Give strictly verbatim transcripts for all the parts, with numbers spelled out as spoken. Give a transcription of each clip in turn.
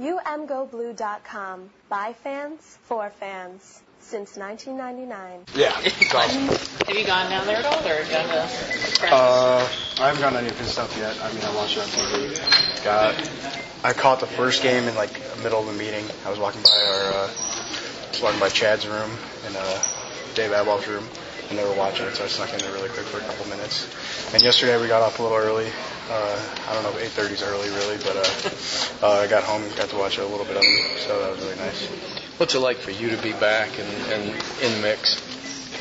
U M Go Blue dot com, by fans, for fans, since nineteen ninety-nine. Yeah. Have you gone down there at all, or done the Uh, I haven't gone to any of his stuff yet. I mean, I watched it on T V. Got, I caught the first game in, like, the middle of the meeting. I was walking by our, uh, walking by Chad's room and uh, Dave Abboff's room, and they were watching it, so I snuck in there really quick for a couple minutes. And yesterday we got off a little early. Uh, I don't know, eight thirty's early, really, but uh, uh, I got home and got to watch a little bit of it, so that was really nice. What's it like for you to be back and, and in the mix?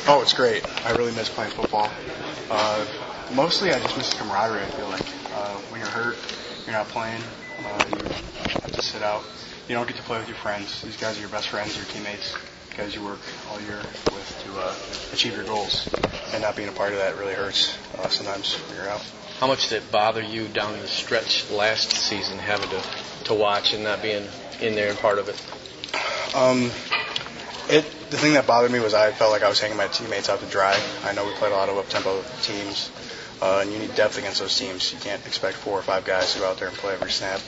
Oh, it's great. I really miss playing football. Uh, mostly I just miss the camaraderie, I feel like. Uh, when you're hurt, you're not playing, uh, you have to sit out. You don't get to play with your friends. These guys are your best friends, your teammates, guys you work all year with to uh, achieve your goals, and not being a part of that really hurts uh, sometimes when you're out. How much did it bother you down the stretch last season having to, to watch and not being in there and part of it? Um, it the thing that bothered me was I felt like I was hanging my teammates out to dry. I know we played a lot of up-tempo teams, uh, and you need depth against those teams. You can't expect four or five guys to go out there and play every snap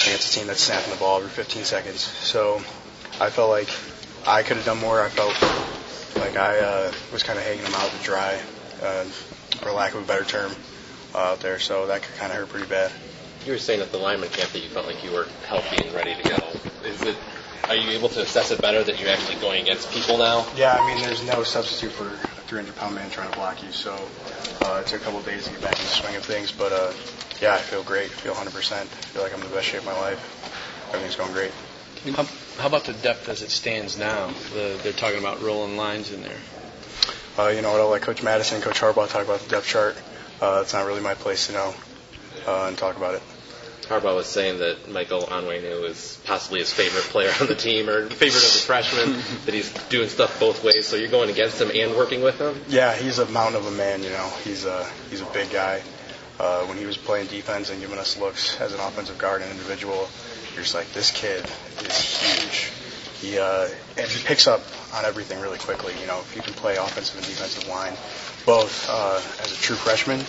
against a team that's snapping the ball every fifteen seconds. So I felt like I could have done more. I felt like I uh, was kind of hanging them out to dry, uh, for lack of a better term, uh, out there. So that could kind of hurt pretty bad. You were saying at the lineman camp that you felt like you were healthy and ready to go. Is it? Are you able to assess it better that you're actually going against people now? Yeah, I mean, there's no substitute for a three hundred pound man trying to block you. So uh, it took a couple of days to get back in the swing of things. But, uh, yeah, I feel great. I feel one hundred percent. I feel like I'm in the best shape of my life. Everything's going great. How, how about the depth as it stands now? The, they're talking about rolling lines in there. Uh, you know what? I'll let Coach Madison, Coach Harbaugh talk about the depth chart. Uh, it's not really my place to know uh, and talk about it. Harbaugh was saying that Michael Anwenu is possibly his favorite player on the team or favorite of the freshmen, that he's doing stuff both ways. So you're going against him and working with him? Yeah, he's a mountain of a man, you know. He's a, he's a big guy. Uh, when he was playing defense and giving us looks as an offensive guard and individual, you're just like, this kid is huge. He uh, and he picks up on everything really quickly. You know, if you can play offensive and defensive line, both uh, as a true freshman,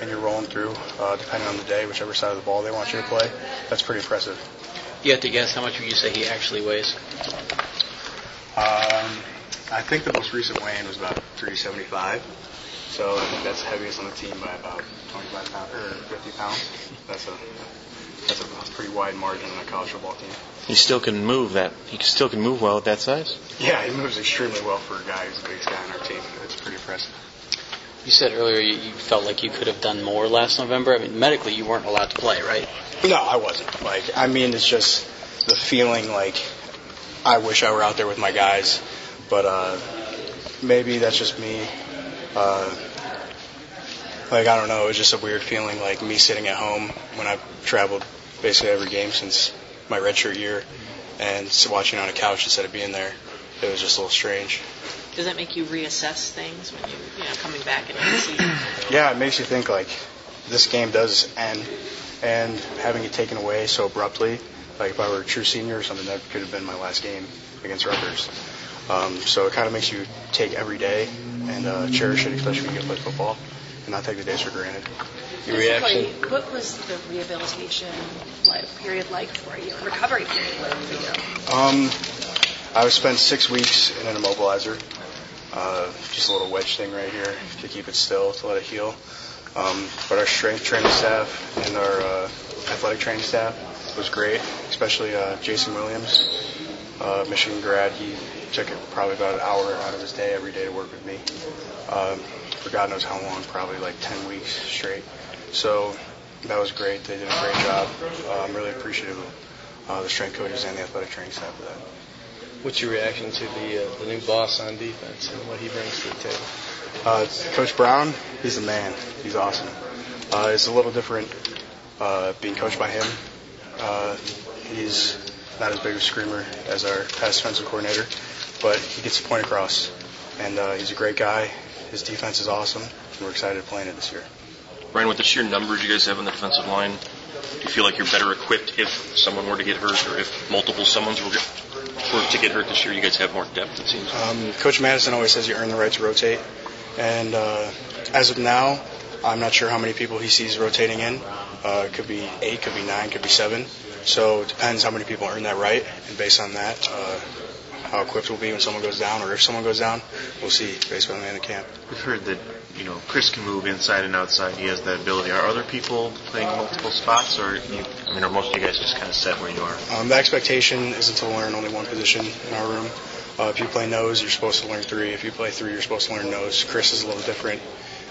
and you're rolling through, uh, depending on the day, whichever side of the ball they want you to play. That's pretty impressive. You have to guess, how much would you say he actually weighs? Um, I think the most recent weigh-in was about three seventy-five. So I think that's the heaviest on the team by about twenty-five pounds or fifty pounds. That's a that's a pretty wide margin on a college football team. He still can move that. He still can move well at that size. Yeah, he moves extremely well for a guy who's the biggest guy on our team. That's pretty impressive. You said earlier you felt like you could have done more last November. I mean, medically, you weren't allowed to play, right? No, I wasn't. Like, I mean, it's just the feeling like I wish I were out there with my guys, but uh, maybe that's just me. Uh, like, I don't know. It was just a weird feeling, like me sitting at home when I've traveled basically every game since my redshirt year and watching on a couch instead of being there. It was just a little strange. Does that make you reassess things when you, you know, coming back into the season? Yeah, it makes you think, like, this game does end, and having it taken away so abruptly, like if I were a true senior or something, that could have been my last game against Rutgers. Um, so it kind of makes you take every day and uh, cherish it, especially when you get to play football, and not take the days for granted. Your reaction? What was the rehabilitation period like for you, recovery period like for you? Um, I spent six weeks in an immobilizer. Uh, just a little wedge thing right here to keep it still, to let it heal. Um, but our strength training staff and our uh, athletic training staff was great, especially uh, Jason Williams, uh, Michigan grad. He took it probably about an hour out of his day every day to work with me um, for God knows how long, probably like ten weeks straight. So that was great. They did a great job. Uh, I'm really appreciative of uh, the strength coaches and the athletic training staff for that. What's your reaction to the uh, the new boss on defense and what he brings to the table? Uh, Coach Brown, he's a man. He's awesome. Uh, it's a little different uh, being coached by him. Uh, he's not as big of a screamer as our past defensive coordinator, but he gets the point across. And uh, he's a great guy. His defense is awesome, and we're excited to play in it this year. Ryan, with the sheer numbers you guys have on the defensive line, do you feel like you're better equipped if someone were to get hurt or if multiple someone's were get- to get hurt this year? You guys have more depth, it seems. Um, Coach Madison always says you earn the right to rotate. And uh, as of now, I'm not sure how many people he sees rotating in. Uh, it could be eight, could be nine, could be seven. So it depends how many people earn that right, and based on that, uh, how equipped we'll be when someone goes down, or if someone goes down, we'll see based on the man in the camp. We've heard that, you know, Chris can move inside and outside. He has that ability. Are other people playing multiple spots, or you, I mean, are most of you guys just kind of set where you are? Um, the expectation isn't to learn only one position in our room. Uh, if you play nose, you're supposed to learn three. If you play three, you're supposed to learn nose. Chris is a little different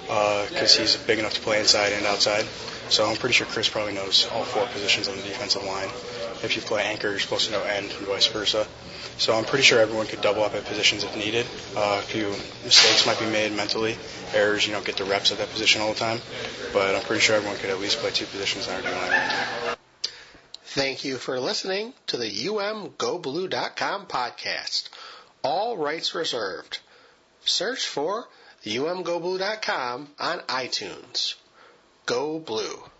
because uh, he's big enough to play inside and outside. So I'm pretty sure Chris probably knows all four positions on the defensive line. If you play anchor, you're supposed to know end and vice versa. So I'm pretty sure everyone could double up at positions if needed. Uh, a few mistakes might be made mentally. Errors, you don't get the reps at that position all the time. But I'm pretty sure everyone could at least play two positions on our D-line. Thank you for listening to the U M Go Blue dot com podcast. All rights reserved. Search for U M Go Blue dot com on iTunes. Go Blue.